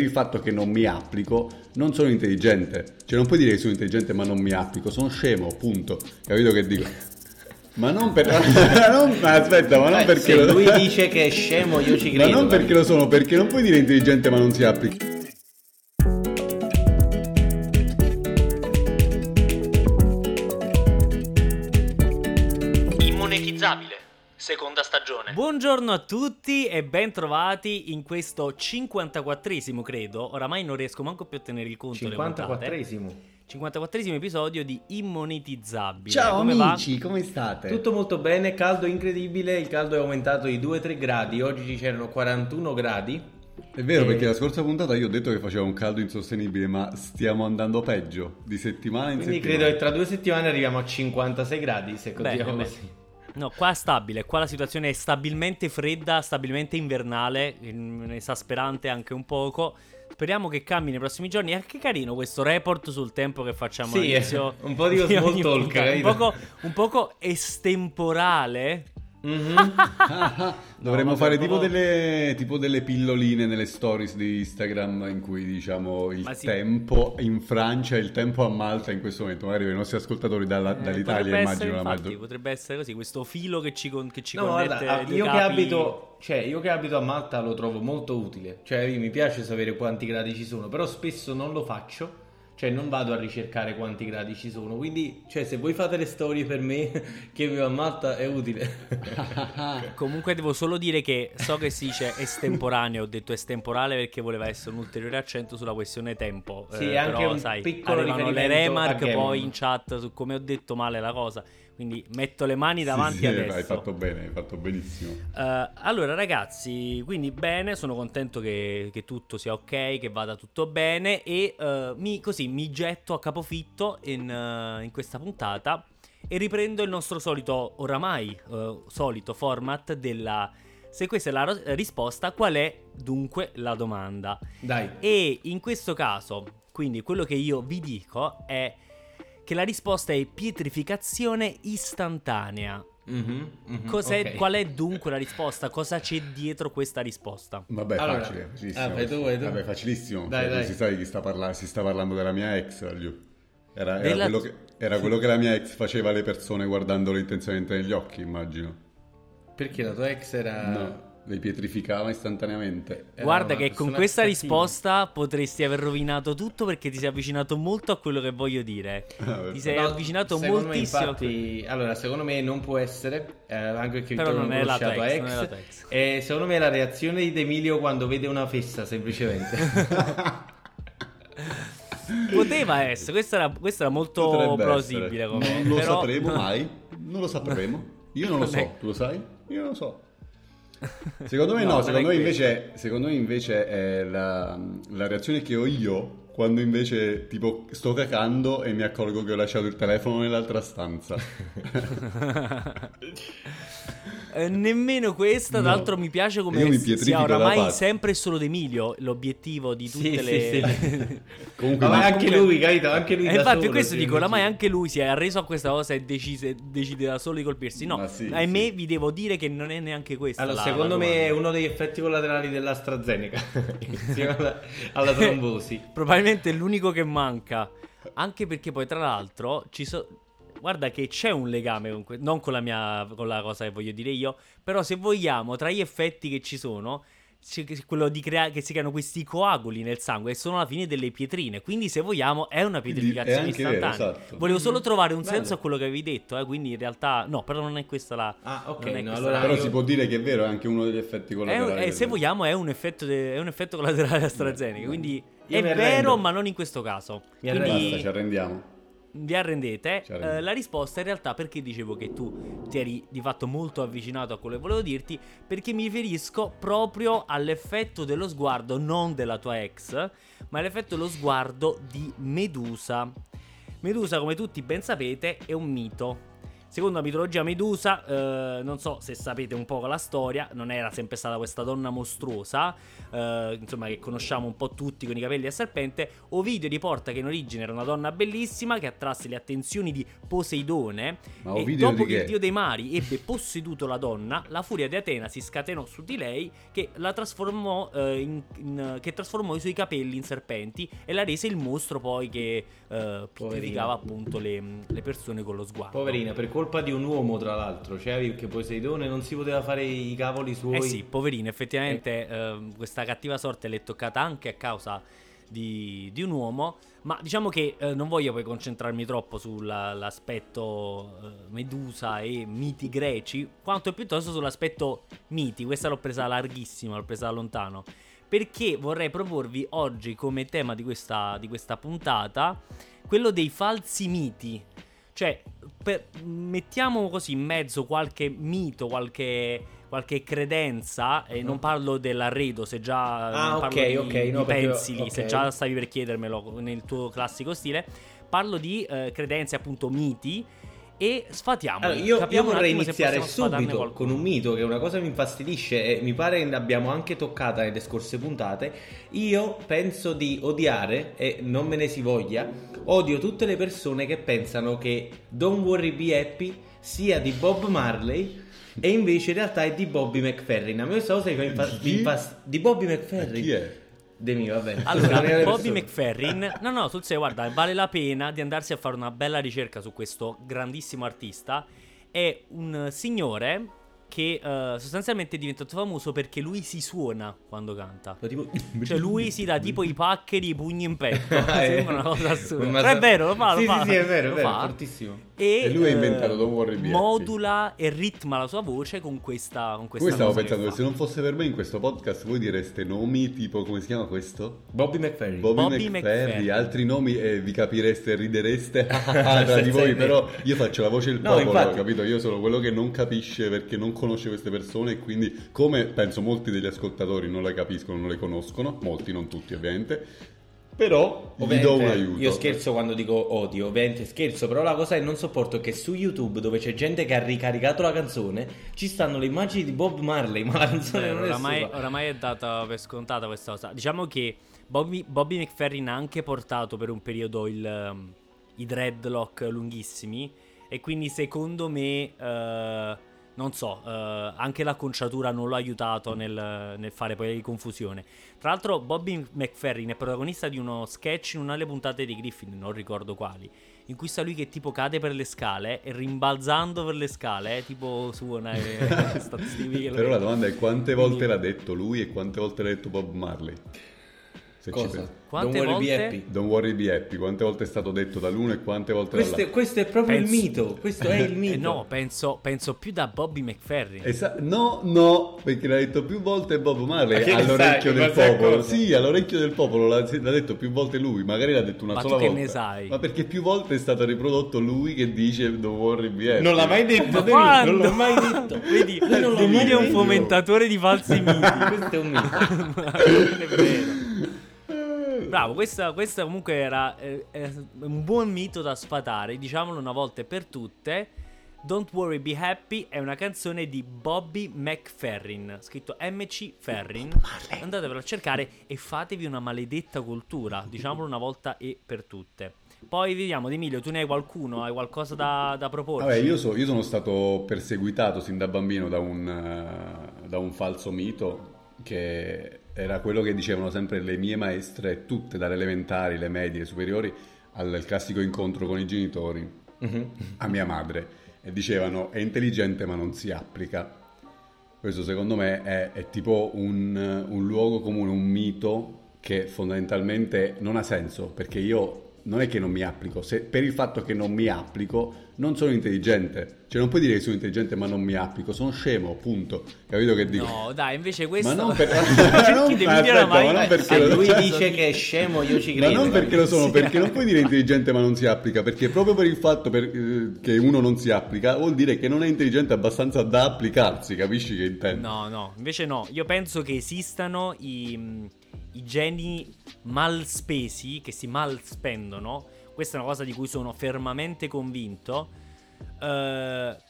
il fatto che non mi applico, non sono intelligente. Cioè non puoi dire che sono intelligente ma non mi applico, sono scemo, punto. Capito che dico? Ma non per... ma non perché... Se lui dice che è scemo io ci credo. Ma non perché lo sono, perché non puoi dire intelligente ma non si applica. Immonetizzabile. Seconda stagione. Buongiorno a tutti e ben trovati in questo 54esimo, credo. Oramai non riesco manco più a tenere il conto. 54esimo episodio di Immonetizzabile. Ciao come amici, va? Come state? Tutto molto bene, caldo incredibile. Il caldo è aumentato di 2-3 gradi. Oggi c'erano 41 gradi. È vero, perché la scorsa puntata io ho detto che faceva un caldo insostenibile, ma stiamo andando peggio di settimana in settimana. Quindi credo che tra 2 settimane arriviamo a 56 gradi se continuiamo così. No, qua è stabile, qua la situazione è stabilmente fredda, stabilmente invernale, esasperante anche un poco. Speriamo che cambi nei prossimi giorni. Che carino questo report sul tempo che facciamo all'inizio. Sì, un po' di small talk, un poco estemporale. Mm-hmm. Dovremmo fare tipo delle pilloline nelle stories di Instagram in cui diciamo il tempo in Francia e il tempo a Malta in questo momento. Magari i nostri ascoltatori dall'Italia immagino potrebbe essere così, questo filo che ci connette. Guarda, io che abito a Malta lo trovo molto utile. Cioè mi piace sapere quanti gradi ci sono, però spesso non lo faccio. Cioè non vado a ricercare quanti gradi ci sono, quindi cioè se voi fate le storie per me che vivo a Malta è utile. Comunque devo solo dire che so che si dice estemporaneo, ho detto estemporale perché voleva essere un ulteriore accento sulla questione tempo. Sì, anche però, un sai, piccolo riferimento le remark poi in chat su come ho detto male la cosa. Quindi metto le mani davanti adesso. Hai fatto bene, hai fatto benissimo. Allora ragazzi, quindi bene, sono contento che tutto sia ok, che vada tutto bene e mi getto a capofitto in questa puntata e riprendo il nostro solito format della... Se questa è la risposta, qual è dunque la domanda? Dai. E in questo caso, quindi quello che io vi dico è... che la risposta è pietrificazione istantanea. Mm-hmm, mm-hmm, okay. Qual è dunque la risposta? Cosa c'è dietro questa risposta? Vabbè, allora, facilissimo. Vabbè, facilissimo. Dai. Si sa di chi si sta parlando della mia ex, lì. Quello che la mia ex faceva alle persone guardandole intensamente negli occhi, immagino. Perché la tua ex era... No. Le pietrificava istantaneamente. Guarda che con questa risposta potresti aver rovinato tutto perché ti sei avvicinato molto a quello che voglio dire. Ti sei avvicinato moltissimo. Infatti, allora, secondo me non può essere, anche perché Vittorio non è la tua ex. E secondo me è la reazione di Emilio quando vede una fessa, semplicemente. Poteva essere, questa era molto potrebbe plausibile. Non lo sapremo mai. Non lo sapremo. Io non lo so. Tu lo sai? Io non lo so. Secondo me invece è la reazione che ho io quando invece tipo sto cacando e mi accorgo che ho lasciato il telefono nell'altra stanza. Nemmeno questa, tra l'altro mi piace come sia oramai sempre solo ed Emilio l'obiettivo di tutte le... Comunque, ma anche lui da infatti solo, questo dico, oramai anche lui si è arreso a questa cosa e decide da solo di colpirsi. No, ahimè vi devo dire che non è neanche questa. Allora, secondo me è uno degli effetti collaterali dell'AstraZeneca insieme alla trombosi. Probabilmente è l'unico che manca, anche perché poi tra l'altro guarda che c'è un legame con non con con la cosa che voglio dire io, però se vogliamo tra gli effetti che ci sono c'è quello di che si creano questi coaguli nel sangue e sono alla fine delle pietrine, quindi se vogliamo è una pietrificazione istantanea. Vero, esatto. Volevo solo trovare un senso a quello che avevi detto, quindi in realtà no, però non è questa la... Ah, ok, però si può dire che è vero, è anche uno degli effetti collaterali. Se vogliamo è un effetto è un effetto collaterale AstraZeneca, quindi è vero ma non in questo caso. Basta, ci arrendiamo. Vi arrendete? La risposta in realtà, perché dicevo che tu ti eri di fatto molto avvicinato a quello che volevo dirti, perché mi riferisco proprio all'effetto dello sguardo non della tua ex, ma all'effetto dello sguardo di Medusa. Medusa, come tutti ben sapete, è un mito. Secondo la mitologia Medusa, non so se sapete un po' la storia, non era sempre stata questa donna mostruosa, insomma, che conosciamo un po' tutti con i capelli a serpente. Ovidio riporta che in origine era una donna bellissima che attrasse le attenzioni di Poseidone. Ma e dopo che il dio dei mari ebbe posseduto la donna, la furia di Atena si scatenò su di lei, che la trasformò che trasformò i suoi capelli in serpenti e la rese il mostro poi che pietrificava appunto le persone con lo sguardo. Poverina, per colpa di un uomo tra l'altro, cioè che Poseidone non si poteva fare i cavoli suoi. Eh sì, poverina, effettivamente questa cattiva sorte l'è toccata anche a causa di un uomo. Ma diciamo che non voglio poi concentrarmi troppo sull'aspetto Medusa e miti greci, quanto piuttosto sull'aspetto miti. Questa l'ho presa larghissima, l'ho presa lontano, perché vorrei proporvi oggi come tema di questa puntata quello dei falsi miti. Cioè, mettiamo così in mezzo qualche mito, qualche credenza, e non parlo dell'arredo, se già pensili, okay. Se già stavi per chiedermelo nel tuo classico stile, parlo di credenze, appunto, miti, e sfatiamo. Allora, io vorrei iniziare subito con un mito, che è una cosa che mi infastidisce e mi pare che l'abbiamo anche toccata nelle scorse puntate. Io penso di odiare, e non me ne si voglia, odio tutte le persone che pensano che Don't Worry Be Happy sia di Bob Marley e invece in realtà è di Bobby McFerrin. A me questa cosa di Bobby McFerrin. Chi è? De mio, vabbè. Allora, Bobby McFerrin, no, sul serio, guarda, vale la pena di andarsi a fare una bella ricerca su questo grandissimo artista. È un signore che sostanzialmente è diventato famoso perché lui si suona quando canta. Tipo... cioè lui si dà tipo i paccheri, i pugni in petto. Sembra una cosa assurda. Ma è vero, lo fa. Sì, è vero, fortissimo. E lui ha inventato Don't Worry Be Happy. Modula e ritma la sua voce con questa musica. Stavo pensando che se non fosse per me in questo podcast voi direste nomi tipo, come si chiama questo? Bobby McFerrin. Altri nomi vi capireste e ridereste tra di voi, però io faccio la voce del popolo, infatti... capito? Io sono quello che non capisce perché non conosce queste persone, e quindi, come penso molti degli ascoltatori non la capiscono, non le conoscono, molti, non tutti ovviamente, però vi do un aiuto. Io scherzo quando dico odio, ovviamente scherzo, però la cosa che non sopporto è che su YouTube, dove c'è gente che ha ricaricato la canzone, ci stanno le immagini di Bob Marley, ma la canzone non è sua. Oramai è data per scontata questa cosa. Diciamo che Bobby McFerrin ha anche portato per un periodo i dreadlock lunghissimi, e quindi secondo me... non so, anche l'acconciatura non l'ha aiutato nel fare poi confusione. Tra l'altro Bobby McFerrin è protagonista di uno sketch in una delle puntate di Griffin, non ricordo quali, in cui sta lui che tipo cade per le scale e rimbalzando per le scale, tipo suona e sta stivi. Però la domanda è quante volte l'ha detto lui e quante volte l'ha detto Bob Marley? Cosa? Don't worry be happy. Quante volte è stato detto dall'uno e quante volte dall'altro? Questo è proprio il mito. Questo è il mito. No, penso più da Bobby McFerrin. No, perché l'ha detto più volte Bob Marley all'orecchio del popolo. Sì, all'orecchio del popolo l'ha detto più volte lui. Magari l'ha detto una sola volta. Ma che ne sai? Ma perché più volte è stato riprodotto lui che dice Don't worry be happy. Non l'ha mai detto. Non l'ho mai detto. Vedi, lui è un fomentatore di falsi miti. Questo è un mito. Non è vero. Bravo, questa comunque era un buon mito da sfatare, diciamolo una volta e per tutte. Don't Worry Be Happy è una canzone di Bobby McFerrin, scritto MC Ferrin. Andatevelo a cercare e fatevi una maledetta cultura, diciamolo una volta e per tutte. Poi vediamo, Emilio, tu ne hai qualcuno? Hai qualcosa da proporci? Vabbè, io sono stato perseguitato sin da bambino da un falso mito, che era quello che dicevano sempre le mie maestre, tutte, dalle elementari, le medie, le superiori, al classico incontro con i genitori, a mia madre, e dicevano è intelligente ma non si applica. Questo secondo me è tipo un luogo comune, un mito che fondamentalmente non ha senso, perché io non è che non mi applico, se per il fatto che non mi applico non sono intelligente. Cioè non puoi dire che sono intelligente ma non mi applico, sono scemo, punto. Capito che dico? No, dai, invece questo... Ma non perché lui dice che è scemo, io ci credo. Ma non perché lo sono, perché non puoi dire intelligente ma non si applica, perché proprio per il fatto che uno non si applica vuol dire che non è intelligente abbastanza da applicarsi, capisci che intendo? No, invece no. Io penso che esistano i geni mal spesi, che si mal spendono. Questa è una cosa di cui sono fermamente convinto.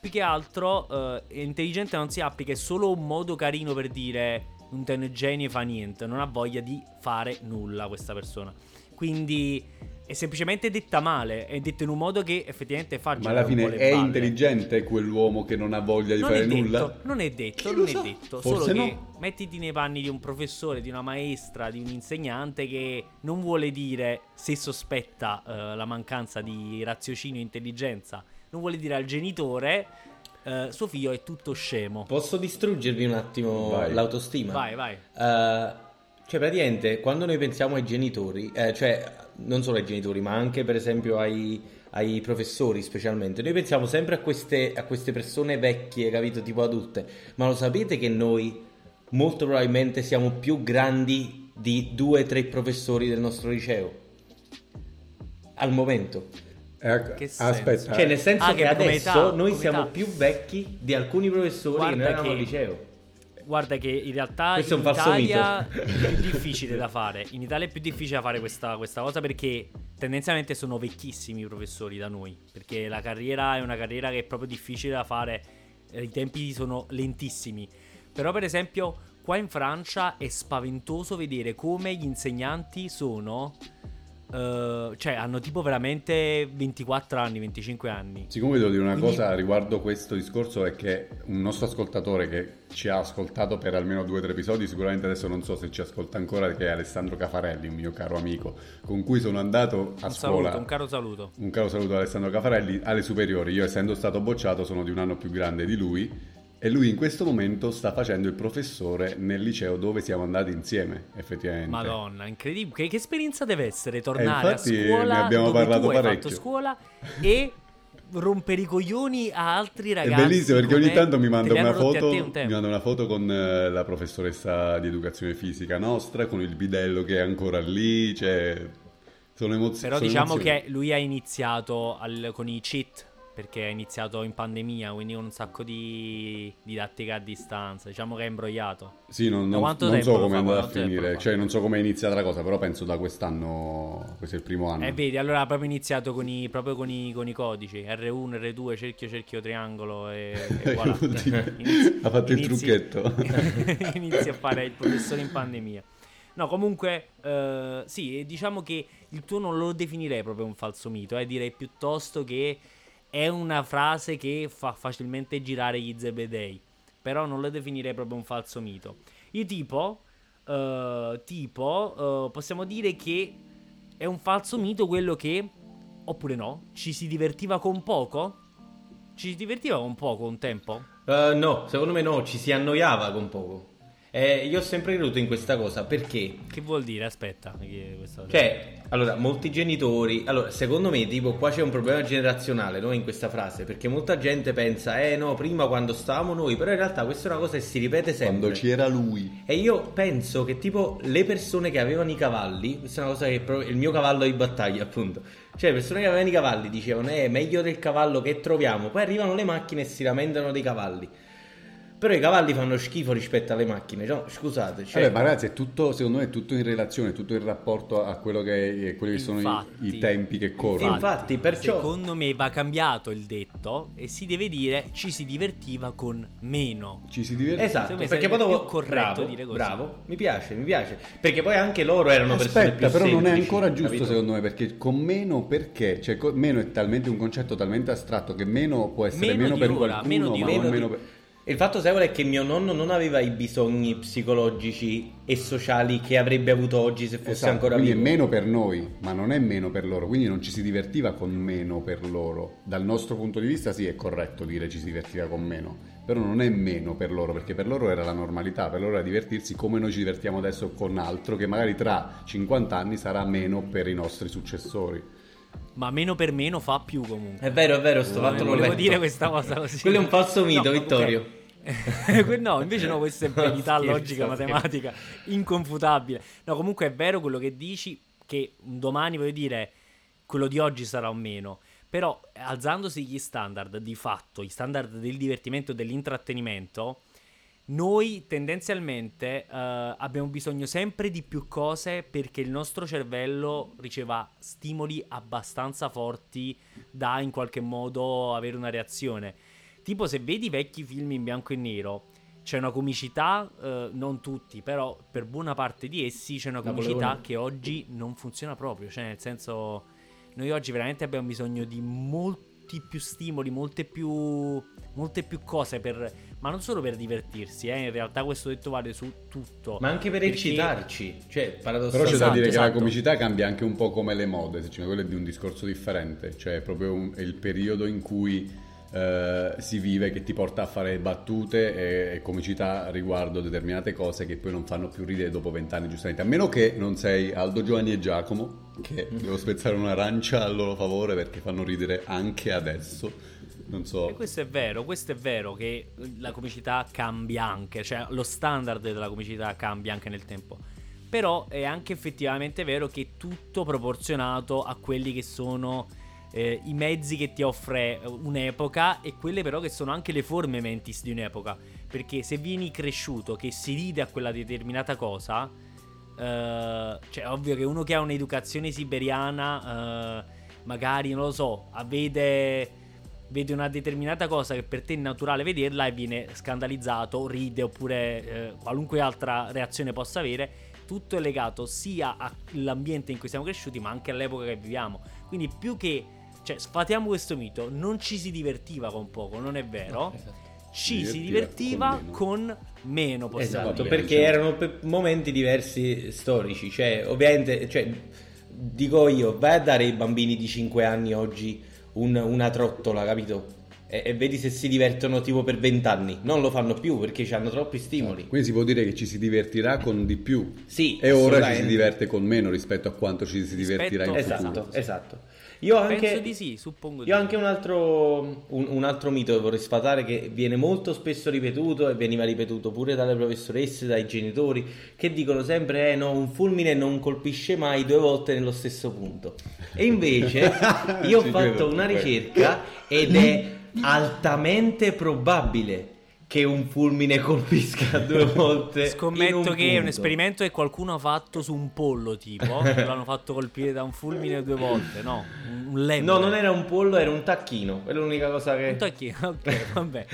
più che altro è intelligente, non si applica, è solo un modo carino per dire non te ne genio fa niente, non ha voglia di fare nulla questa persona, quindi è semplicemente detta male, è detta in un modo che effettivamente fa. Ma alla fine è palle. Intelligente quell'uomo che non ha voglia di non fare nulla? Non è detto. Forse solo no. Che mettiti nei panni di un professore, di una maestra, di un insegnante che non vuole dire, se sospetta la mancanza di raziocinio e intelligenza, non vuole dire al genitore suo figlio è tutto scemo. Posso distruggervi un attimo l'autostima? Vai. Cioè praticamente quando noi pensiamo ai genitori, cioè non solo ai genitori ma anche per esempio ai professori specialmente, noi pensiamo sempre a queste persone vecchie, capito, tipo adulte, ma lo sapete che noi molto probabilmente siamo più grandi di 2-3 professori del nostro liceo al momento? Che aspetta, cioè nel senso che adesso età, noi siamo età più vecchi di alcuni professori. Guarda che non erano al liceo. Guarda che in realtà questo in è un Italia mito. È più difficile da fare. In Italia è più difficile da fare questa cosa, perché tendenzialmente sono vecchissimi i professori da noi, perché la carriera è una carriera che è proprio difficile da fare, i tempi sono lentissimi. Però per esempio qua in Francia è spaventoso vedere come gli insegnanti sono cioè hanno tipo veramente 24 anni, 25 anni. Siccome devo dire una cosa riguardo questo discorso, è che un nostro ascoltatore che ci ha ascoltato per almeno 2-3 episodi, sicuramente adesso non so se ci ascolta ancora, che è Alessandro Cafarelli, un mio caro amico con cui sono andato a scuola. Un caro saluto ad Alessandro Cafarelli alle superiori. Io essendo stato bocciato sono di un anno più grande di lui, e lui in questo momento sta facendo il professore nel liceo dove siamo andati insieme, effettivamente. Madonna, incredibile, che esperienza deve essere tornare a scuola, ne abbiamo parlato parecchio. Hai fatto scuola e rompere i coglioni a altri ragazzi. È bellissimo, perché ogni tanto mi manda una foto con la professoressa di educazione fisica nostra, con il bidello che è ancora lì, cioè sono emozioni. Però diciamo che lui ha iniziato con i cheat, perché è iniziato in pandemia, quindi un sacco di didattica a distanza, diciamo che è imbrogliato. Sì, non so come è andata a finire, cioè non so come è iniziata la cosa, però penso da quest'anno, questo è il primo anno. Vedi, allora ha proprio iniziato con i codici, R1, R2, cerchio, triangolo e voilà. Ha fatto il trucchetto. Inizia a fare il professore in pandemia. No, comunque, sì, diciamo che il tuo non lo definirei proprio un falso mito, direi piuttosto che è una frase che fa facilmente girare gli zebedei, però non lo definirei proprio un falso mito. Io tipo possiamo dire che è un falso mito quello che, oppure no, ci si divertiva con poco? Ci si divertiva con poco un tempo? No, secondo me no, ci si annoiava con poco. Io ho sempre creduto in questa cosa, perché che vuol dire? Aspetta, cioè, allora, molti genitori, allora, secondo me, tipo, qua c'è un problema generazionale, no, in questa frase, perché molta gente pensa no, prima quando stavamo noi, però in realtà questa è una cosa che si ripete sempre, quando c'era lui. E io penso che tipo le persone che avevano i cavalli, questa è una cosa che è il mio cavallo di battaglia, appunto, cioè le persone che avevano i cavalli dicevano meglio del cavallo che troviamo, poi arrivano le macchine e si lamentano dei cavalli. Però i cavalli fanno schifo rispetto alle macchine, no? Scusate, cioè... Vabbè, ma ragazzi, è tutto, secondo me è tutto in relazione, tutto in rapporto a quello che è, quelli che infatti, sono i tempi che corrono. Infatti, perciò secondo me va cambiato il detto e si deve dire ci si divertiva con meno. Ci si divertiva. Esatto, perché poi dopo corretto dire così. Bravo, mi piace, perché poi anche loro erano persone più semplici. Aspetta, però non è ancora giusto, capito? Secondo me, perché con meno, perché cioè meno è talmente un concetto talmente astratto che meno può essere meno per qualcuno, meno per... Il fatto è che mio nonno non aveva i bisogni psicologici e sociali che avrebbe avuto oggi se fosse ancora vivo. Quindi è meno per noi, ma non è meno per loro, quindi non ci si divertiva con meno per loro. Dal nostro punto di vista sì, è corretto dire ci si divertiva con meno, però non è meno per loro, perché per loro era la normalità, per loro era divertirsi come noi ci divertiamo adesso con altro che magari tra 50 anni sarà meno per i nostri successori. Ma meno per meno fa più, comunque. È vero, sto fatto lo volevo dire questa cosa così. Quello è un falso mito, no, Vittorio. Okay. No, invece no, questa è verità, no, logica, matematica inconfutabile. No, comunque è vero quello che dici, che domani, voglio dire, quello di oggi sarà un meno. Però alzandosi gli standard, di fatto, gli standard del divertimento e dell'intrattenimento, noi tendenzialmente abbiamo bisogno sempre di più cose perché il nostro cervello riceva stimoli abbastanza forti da in qualche modo avere una reazione. Tipo se vedi vecchi film in bianco e nero c'è una comicità, non tutti, però per buona parte di essi c'è una comicità che oggi non funziona proprio. Cioè nel senso, noi oggi veramente abbiamo bisogno di molti più stimoli, molte più cose per... Ma non solo per divertirsi, in realtà questo detto vale su tutto. Ma anche per eccitarci, cioè paradossalmente. Però c'è da dire che la comicità cambia anche un po' come le mode, cioè, quello è di un discorso differente, cioè proprio è il periodo in cui si vive che ti porta a fare battute e comicità riguardo determinate cose che poi non fanno più ridere dopo 20 anni, giustamente, a meno che non sei Aldo, Giovanni e Giacomo, che devo spezzare un'arancia al loro favore perché fanno ridere anche adesso. Non so. E questo è vero che la comicità cambia anche, cioè lo standard della comicità cambia anche nel tempo. Però è anche effettivamente vero che è tutto proporzionato a quelli che sono i mezzi che ti offre un'epoca e quelle però che sono anche le forme mentis di un'epoca. Perché se vieni cresciuto che si ride a quella determinata cosa, cioè ovvio che uno che ha un'educazione siberiana, magari non lo so, vede una determinata cosa che per te è naturale vederla e viene scandalizzato, ride, oppure qualunque altra reazione possa avere. Tutto è legato sia all'ambiente in cui siamo cresciuti ma anche all'epoca che viviamo. Quindi più che, cioè, sfatiamo questo mito, non ci si divertiva con poco, non è vero? Esatto. Ci si divertiva con meno possibilità. Esatto, perché erano momenti diversi storici, cioè ovviamente, cioè, dico io, vai a dare ai bambini di 5 anni oggi una trottola, capito? E vedi se si divertono tipo per 20 anni. Non lo fanno più perché ci hanno troppi stimoli. Quindi si può dire che ci si divertirà con di più. Sì. E ora ci si diverte con meno rispetto a quanto ci si divertirà in futuro. Esatto. Io anche, penso di sì, suppongo di. Io anche un altro mito che vorrei sfatare, che viene molto spesso ripetuto e veniva ripetuto pure dalle professoresse, dai genitori, che dicono sempre no, un fulmine non colpisce mai due volte nello stesso punto. E invece io ho fatto una ricerca ed è altamente probabile che un fulmine colpisca due volte. Scommetto che è un esperimento che qualcuno ha fatto su un pollo, tipo l'hanno fatto colpire da un fulmine due volte. No, un lemure. No, non era un pollo, era un tacchino. È l'unica cosa che. Un tacchino, ok, vabbè.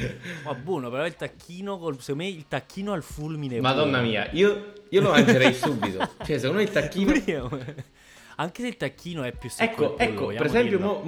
Ma buono, però il tacchino, secondo me il tacchino al fulmine. Madonna mia, io lo mangerei subito. Cioè, secondo me il tacchino. Anche se il tacchino è più secco. Ecco, per esempio, mo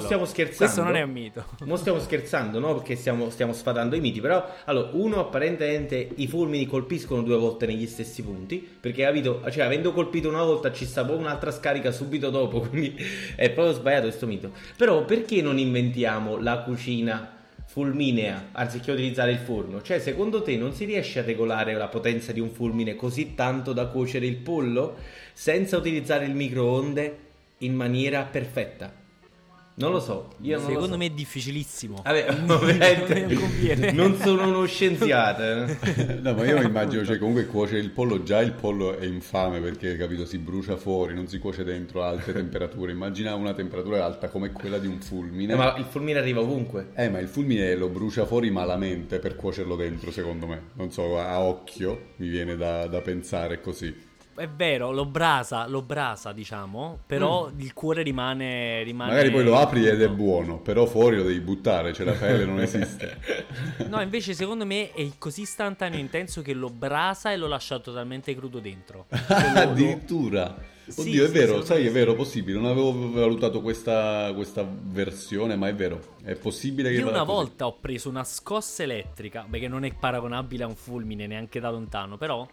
stiamo scherzando. Questo non è un mito. Mo stiamo scherzando, no? Perché stiamo sfatando i miti. Però, allora, uno, apparentemente i fulmini colpiscono due volte negli stessi punti, perché, capito, cioè, avendo colpito una volta ci sta poi un'altra scarica subito dopo, quindi è proprio sbagliato questo mito. Però perché non inventiamo la cucina fulminea anziché utilizzare il forno? Cioè, secondo te non si riesce a regolare la potenza di un fulmine così tanto da cuocere il pollo senza utilizzare il microonde in maniera perfetta? Non lo so, io non secondo lo so. Me è difficilissimo. Vabbè, ovviamente non sono uno scienziato. No, ma io immagino, cioè, comunque cuocere il pollo, già il pollo è infame perché, capito, si brucia fuori, non si cuoce dentro a alte temperature. Immagina una temperatura alta come quella di un fulmine. Ma il fulmine arriva ovunque. Ma il fulmine lo brucia fuori malamente per cuocerlo dentro, secondo me. Non so, a occhio mi viene da pensare così. È vero, lo brasa, diciamo, però il cuore rimane. Magari poi lo apri ed è buono, però fuori lo devi buttare, cioè la pelle non esiste. No, invece secondo me è così istantaneo e intenso che lo brasa e lo lascia totalmente crudo dentro. Addirittura. Oddio, sì, è vero, sì, sai, è vero, possibile. Non avevo valutato questa versione, ma è vero, è possibile che. Io una volta ho preso una scossa elettrica, perché non è paragonabile a un fulmine neanche da lontano, però.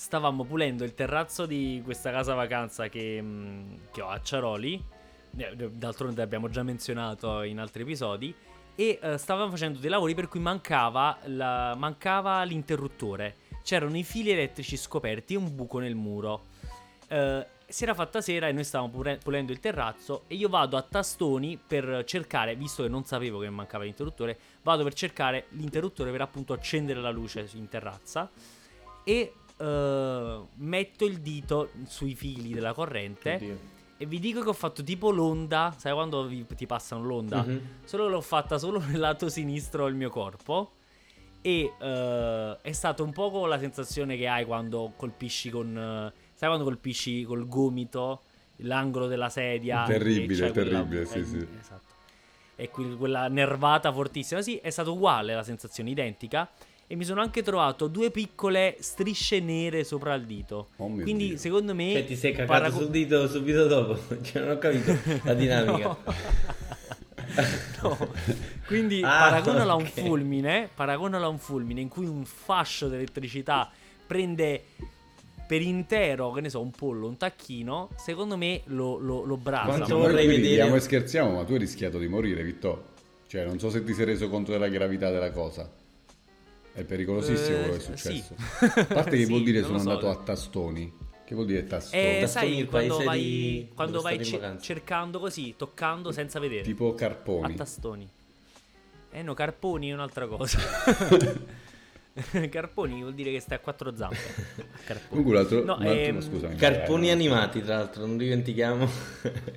Stavamo pulendo il terrazzo di questa casa vacanza che ho a Ciaroli, d'altronde abbiamo già menzionato in altri episodi, e stavamo facendo dei lavori per cui mancava l'interruttore, c'erano i fili elettrici scoperti e un buco nel muro. Si era fatta sera e noi stavamo pulendo il terrazzo e io vado a tastoni per cercare, visto che non sapevo che mancava l'interruttore, vado per cercare l'interruttore per appunto accendere la luce in terrazza. E metto il dito sui fili della corrente. Oddio. E vi dico che ho fatto tipo l'onda. Sai quando ti passano l'onda? Mm-hmm. Solo che l'ho fatta solo nel lato sinistro del mio corpo. E è stata un poco la sensazione che hai quando colpisci con... sai quando colpisci col gomito l'angolo della sedia? Terribile, terribile, quella... sì, sì. Esatto. E quella nervata fortissima. Sì, è stata uguale la sensazione, identica. E mi sono anche trovato due piccole strisce nere sopra il dito. Oh, quindi, Dio. Secondo me... Cioè, ti sei cagato sul dito subito dopo? Cioè, non ho capito la dinamica. No. No. Quindi paragonala, okay, a un fulmine. Paragonala a un fulmine in cui un fascio di elettricità prende per intero, che ne so, un pollo, un tacchino. Secondo me lo brasa. Quanto vorrei vedere. Ma scherziamo, ma tu hai rischiato di morire, Vittorio. Cioè, non so se ti sei reso conto della gravità della cosa. È pericolosissimo quello che è successo. Sì. A parte che sì, vuol dire sono andato a tastoni. Che vuol dire tastoni? Tastoni, sai, quando vai cercando così, toccando senza vedere. Tipo carponi. A tastoni. No, carponi è un'altra cosa. Carponi vuol dire che stai a quattro zampe. Comunque un altro, scusami. Carponi animati, tra l'altro, non dimentichiamo.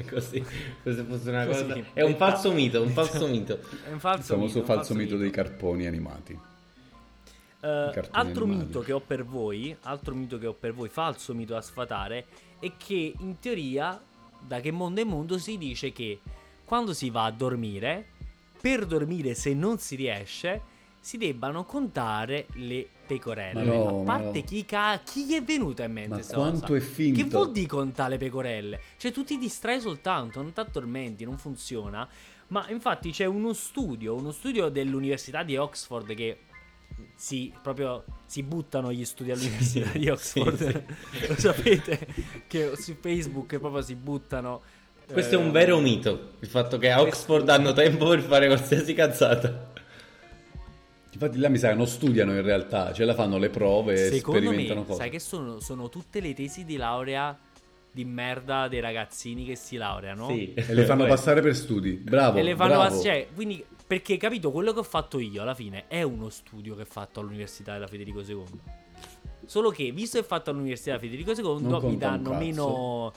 Così, se fosse una cosa. Sì, è un falso mito, un falso mito. È un falso mito. Il famoso falso mito dei carponi animati. Altro animali. Mito che ho per voi, falso mito da sfatare, è che in teoria, da che mondo è mondo, si dice che quando si va a dormire, per dormire, se non si riesce, si debbano contare le pecorelle. A parte chi è venuta in mente questa cosa? Ma quanto è finto? Che vuol dire contare le pecorelle? Cioè, tu ti distrai soltanto, non ti addormenti, non funziona. Ma infatti c'è uno studio dell'università di Oxford che... Sì, proprio si buttano gli studi all'università di Oxford. Sì. Lo sapete che su Facebook proprio si buttano. Questo è un vero mito, il fatto che a Oxford hanno tempo per fare qualsiasi cazzata. Infatti là mi sa che non studiano in realtà, cioè la fanno le prove e sperimentano cose. Sai che sono tutte le tesi di laurea di merda dei ragazzini che si laureano. Sì. E le fanno passare per studi. Bravo. E le fanno passare, quindi... Perché, capito, quello che ho fatto io alla fine è uno studio che è fatto all'università della Federico II. Solo che, visto che è fatto all'università della Federico II, mi danno meno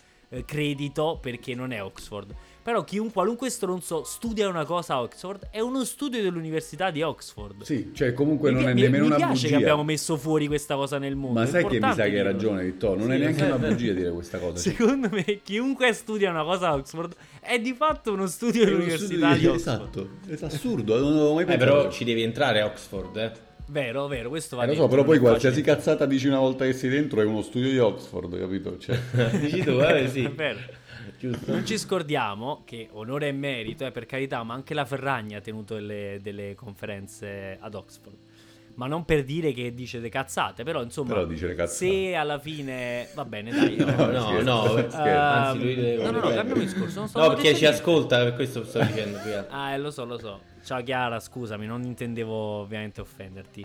credito perché non è Oxford. Però qualunque stronzo studia una cosa a Oxford è uno studio dell'università di Oxford. Sì, cioè comunque non è nemmeno una bugia. Mi piace che abbiamo messo fuori questa cosa nel mondo. Ma sai che mi sa che hai ragione, Vittorio, non è neanche una bugia dire questa cosa. Secondo me chiunque studia una cosa a Oxford è di fatto uno studio dell'università di Oxford. Esatto, è assurdo, non avevo mai pensato. Però ci devi entrare a Oxford, Vero, questo va bene. Lo so, però poi qualsiasi cazzata dici una volta che sei dentro è uno studio di Oxford, capito? Cioè... dici tu, sì. Vero. Giusto. Non ci scordiamo che onore e merito, per carità, ma anche la Ferragni ha tenuto delle conferenze ad Oxford. Ma non per dire che dice le cazzate, però insomma, se alla fine va bene, dai. No, cambiamo discorso. No, perché ci ascolta, per questo sto dicendo. Lo so. Ciao Chiara, scusami, non intendevo ovviamente offenderti.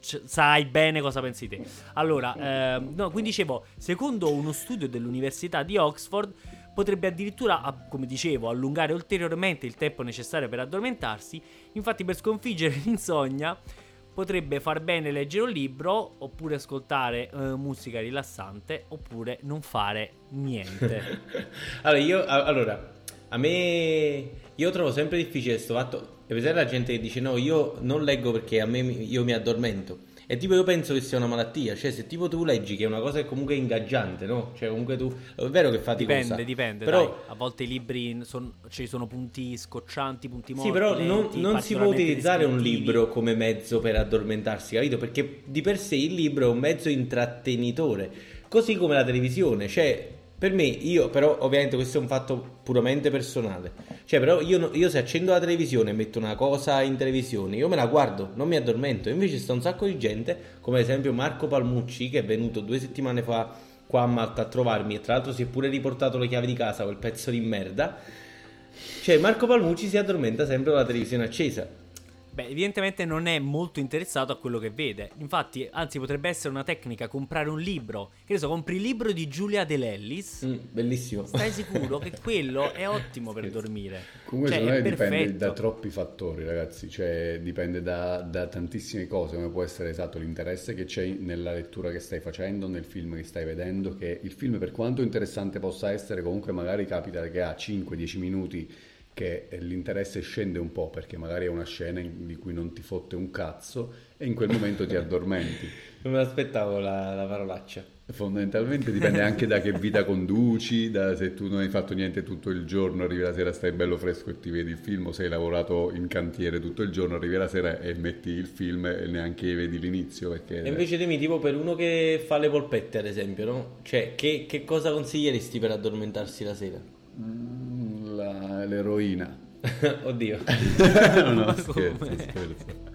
Sai bene cosa pensi te. Allora, quindi dicevo, secondo uno studio dell'università di Oxford, potrebbe addirittura, come dicevo, allungare ulteriormente il tempo necessario per addormentarsi. Infatti, per sconfiggere l'insonnia, potrebbe far bene leggere un libro, oppure ascoltare musica rilassante, oppure non fare niente. Io trovo sempre difficile questo fatto. E per esempio la gente che dice no, io non leggo perché io mi addormento. E tipo io penso che sia una malattia. Cioè se tipo tu leggi, che è una cosa che comunque è ingaggiante, no? Cioè comunque tu... È vero che faticosa. Dipende. Però dai, a volte i libri ci sono punti scoccianti, punti morti. Sì, però non si può utilizzare un libro come mezzo per addormentarsi, capito? Perché di per sé il libro è un mezzo intrattenitore. Così come la televisione, cioè... Per me, però ovviamente questo è un fatto puramente personale. Cioè però io se accendo la televisione e metto una cosa in televisione, io me la guardo, non mi addormento. Invece sta un sacco di gente, come ad esempio Marco Palmucci, che è venuto 2 settimane fa qua a Malta a trovarmi, e tra l'altro si è pure riportato le chiavi di casa, quel pezzo di merda. Cioè Marco Palmucci si addormenta sempre con la televisione accesa. Beh, evidentemente non è molto interessato a quello che vede. Infatti, anzi, potrebbe essere una tecnica comprare un libro. Che ne so, compri il libro di Giulia De Lellis. Bellissimo. Stai sicuro che quello è ottimo per dormire. Comunque secondo me dipende da troppi fattori, ragazzi. Cioè dipende da tantissime cose, come può essere esatto l'interesse che c'è nella lettura che stai facendo, nel film che stai vedendo. Che il film, per quanto interessante possa essere, comunque magari capita che ha 5-10 minuti che l'interesse scende un po', perché magari è una scena di cui non ti fotte un cazzo e in quel momento ti addormenti. Non me l'aspettavo la parolaccia. Fondamentalmente dipende anche da che vita conduci, da se tu non hai fatto niente tutto il giorno, arrivi la sera, stai bello fresco e ti vedi il film, o se hai lavorato in cantiere tutto il giorno, arrivi la sera e metti il film e neanche vedi l'inizio, perché... E invece dimmi, tipo per uno che fa le polpette ad esempio, no? Cioè che cosa consiglieresti per addormentarsi la sera? L'eroina. Oddio. No, scherzo.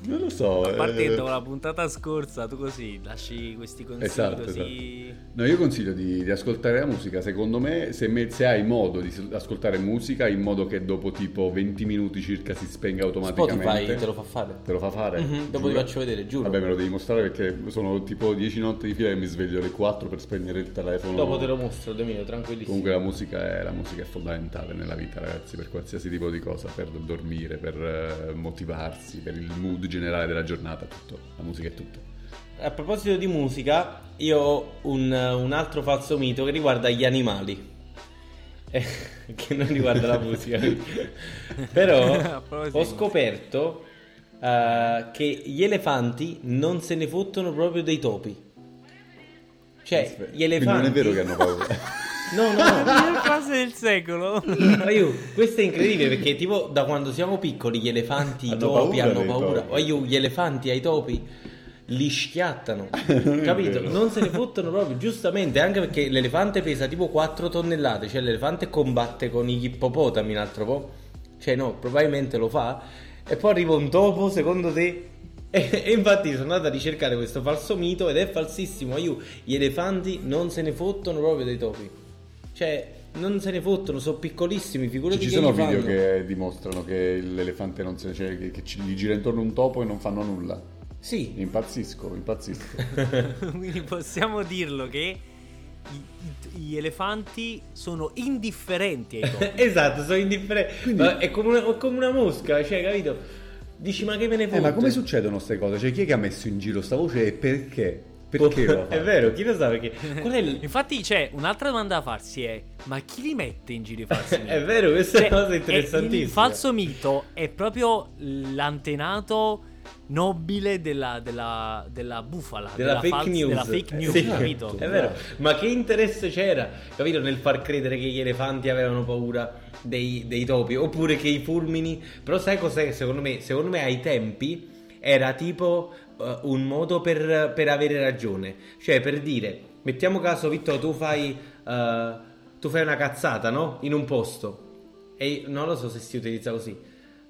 Non lo so. A parte dopo la puntata scorsa, tu così lasci questi consigli. Esatto, così... esatto. No, io consiglio di ascoltare la musica. Secondo me, se hai modo di ascoltare musica in modo che dopo tipo 20 minuti circa si spenga automaticamente. Spotify te lo fa fare. Te lo fa fare. Mm-hmm. Dopo ti faccio vedere, giuro. Vabbè, me lo devi mostrare perché sono tipo 10 notti di fila e mi sveglio alle 4 per spegnere il telefono. Dopo te lo mostro, Domino, tranquillissimo. Comunque la musica è fondamentale nella vita, ragazzi, per qualsiasi tipo di cosa, per dormire, per motivarsi, per il mood generale della giornata, tutto. La musica è tutto. A proposito di musica, io ho un altro falso mito che riguarda gli animali, che non riguarda la musica. Però ho scoperto che gli elefanti non se ne fottono proprio dei topi. Cioè gli elefanti... Quindi non è vero che hanno paura. No. La frase del secolo. Aiù, questo è incredibile perché tipo da quando siamo piccoli gli elefanti, i topi hanno paura. Aiù, gli elefanti ai topi li schiattano. Capito? Non se ne fottono proprio, giustamente, anche perché l'elefante pesa tipo 4 tonnellate, cioè l'elefante combatte con gli ippopotami un altro po'. Cioè no, probabilmente lo fa. E poi arriva un topo, secondo te? E infatti sono andato a ricercare questo falso mito ed è falsissimo. Aiù, gli elefanti non se ne fottono proprio dei topi. Cioè, non se ne fottono, sono piccolissimi, figurati. Ci sono video che dimostrano che l'elefante non se ne... Cioè, che gli gira intorno un topo e non fanno nulla. Sì. Impazzisco. Quindi possiamo dirlo che gli elefanti sono indifferenti ai topi. Esatto, sono indifferenti. Quindi... È come una mosca, cioè, capito? Dici, ma che me ne fotte? Ma come succedono queste cose? Cioè, chi è che ha messo in giro sta voce e perché? È vero, chi lo sa perché? Infatti c'è un'altra domanda da farsi è: ma chi li mette in giro i falsi miti? È vero, questa è una cosa interessantissima. Il falso mito è proprio l'antenato nobile della bufala, della fake news, sì, capito? È vero, ma che interesse c'era, capito, nel far credere che gli elefanti avevano paura dei topi oppure che i fulmini? Però sai cos'è? Secondo me ai tempi era tipo un modo per avere ragione, cioè per dire, mettiamo caso Vittorio, tu fai una cazzata, no? In un posto, e non lo so se si utilizza così,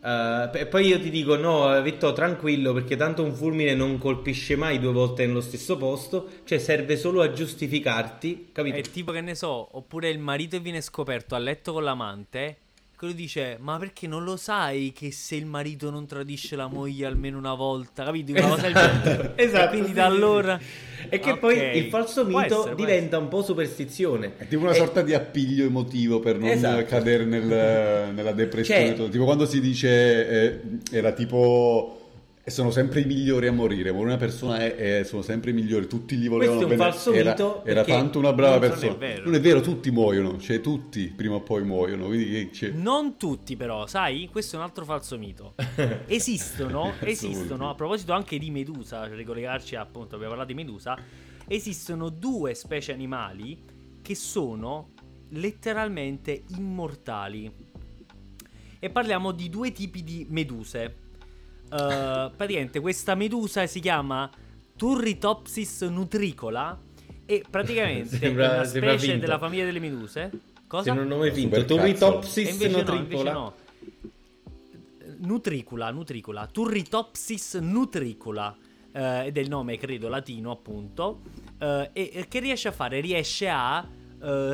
e poi io ti dico no Vittorio, tranquillo, perché tanto un fulmine non colpisce mai due volte nello stesso posto, cioè serve solo a giustificarti, capito? È tipo, che ne so, oppure il marito viene scoperto a letto con l'amante. Quello dice, ma perché non lo sai che se il marito non tradisce la moglie almeno una volta, capito? Una cosa esatto, esatto. Quindi da allora... E che okay. Poi il falso mito diventa un po' superstizione. È tipo una sorta di appiglio emotivo per non cadere nella depressione. Cioè, tipo quando si dice, era tipo... sono sempre i migliori a morire, una persona sono sempre i migliori, tutti gli volevano bene. Questo è un falso mito, era tanto una brava persona. Non è vero, tutti muoiono, cioè tutti prima o poi muoiono, quindi non tutti però, sai? Questo è un altro falso mito. Esistono, a proposito anche di Medusa, ricollegarci appunto, abbiamo parlato di Medusa, esistono due specie animali che sono letteralmente immortali. E parliamo di due tipi di meduse. Praticamente questa medusa si chiama Turritopsis nutricola e praticamente sembra, è una specie della famiglia delle meduse. Cosa? Se non è vinto Turritopsis nutricola. No. Nutricola. Turritopsis nutricola è del nome, credo, latino, appunto, e che riesce a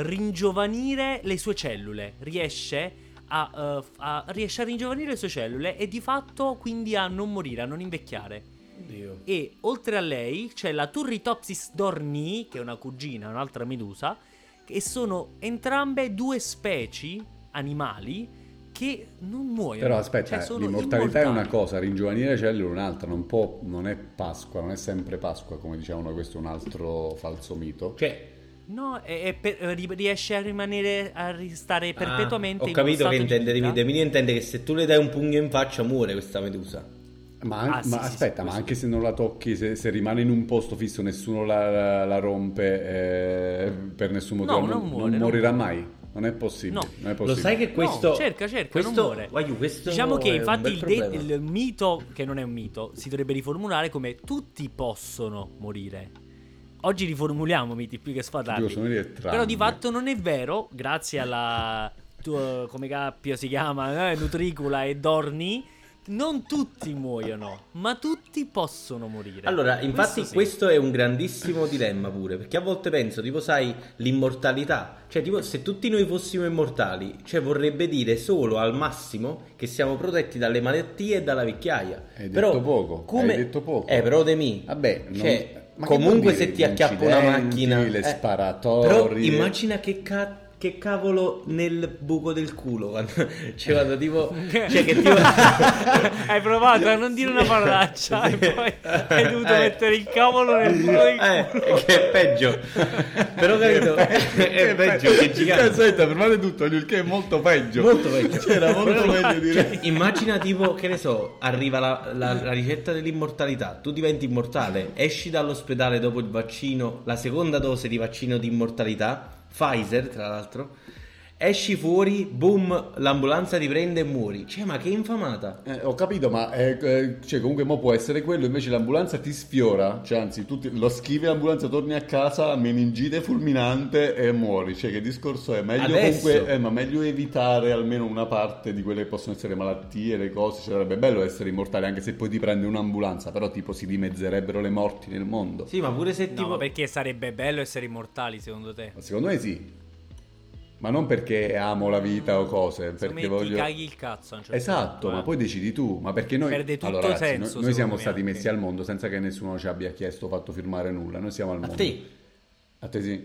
ringiovanire le sue cellule. Riesce a ringiovanire le sue cellule e di fatto quindi a non morire, a non invecchiare. Oddio. E oltre a lei c'è la Turritopsis dohrnii, che è una cugina, un'altra medusa, e sono entrambe due specie animali che non muoiono. Però aspetta, cioè, l'immortalità è una cosa, ringiovanire le cellule è un'altra, non è Pasqua, non è sempre Pasqua, come dicevano, questo è un altro falso mito. Cioè No, riesce a rimanere, a stare perpetuamente in uno stato di vita. Ho capito che intende De Mini, intende che se tu le dai un pugno in faccia muore questa medusa. Ma anche se non la tocchi, se rimane in un posto fisso, nessuno la rompe, per nessun motivo, non morirà mai. Non è possibile. No. Non è possibile. Lo sai che questo. No, cerca, questo non muore. Guaglio, questo diciamo che infatti il mito, che non è un mito, si dovrebbe riformulare come tutti possono morire. Oggi riformuliamo miti più che sfatarli. Però di fatto non è vero, grazie alla come cappio si chiama, nutricula e dohrnii. Non tutti muoiono, ma tutti possono morire. Allora, infatti questo è un grandissimo dilemma pure, perché a volte penso, tipo sai, l'immortalità. Cioè, tipo, se tutti noi fossimo immortali, cioè vorrebbe dire solo al massimo che siamo protetti dalle malattie e dalla vecchiaia. Hai detto poco. Però Demi, vabbè, cioè, non... comunque se ti acchiappa una macchina, le sparatorie. Però immagina che cavolo nel buco del culo quando tipo hai provato a non dire una parolaccia e poi hai dovuto mettere il cavolo nel buco del culo, che è peggio. Però capito, è peggio che gigante. Aspetta, fermate tutto, il che è molto peggio. C'era molto peggio dire. Immagina tipo, che ne so, arriva la ricetta dell'immortalità, tu diventi immortale, esci dall'ospedale dopo il vaccino, la seconda dose di vaccino di immortalità Pfizer, tra l'altro, esci fuori, boom, l'ambulanza ti prende e muori. Cioè, ma che infamata! Ho capito, ma cioè, comunque mo può essere quello, invece l'ambulanza ti sfiora, cioè anzi, tu lo schivi l'ambulanza, torni a casa, meningite fulminante e muori. Cioè, che discorso è? Meglio comunque, ma meglio evitare almeno una parte di quelle che possono essere malattie, le cose. Cioè, sarebbe bello essere immortale, anche se poi ti prende un'ambulanza, però tipo si dimezzerebbero le morti nel mondo. Sì, ma pure se tipo... No, perché sarebbe bello essere immortali, secondo te? Ma secondo me sì. Ma non perché amo la vita o cose, perché ti voglio... caghi il cazzo. Esatto, ma poi decidi tu. Ma perché noi... Perde tutto allora, ragazzi, senso. Noi siamo stati messi al mondo senza che nessuno ci abbia chiesto o fatto firmare nulla. Noi siamo al mondo. A te sì.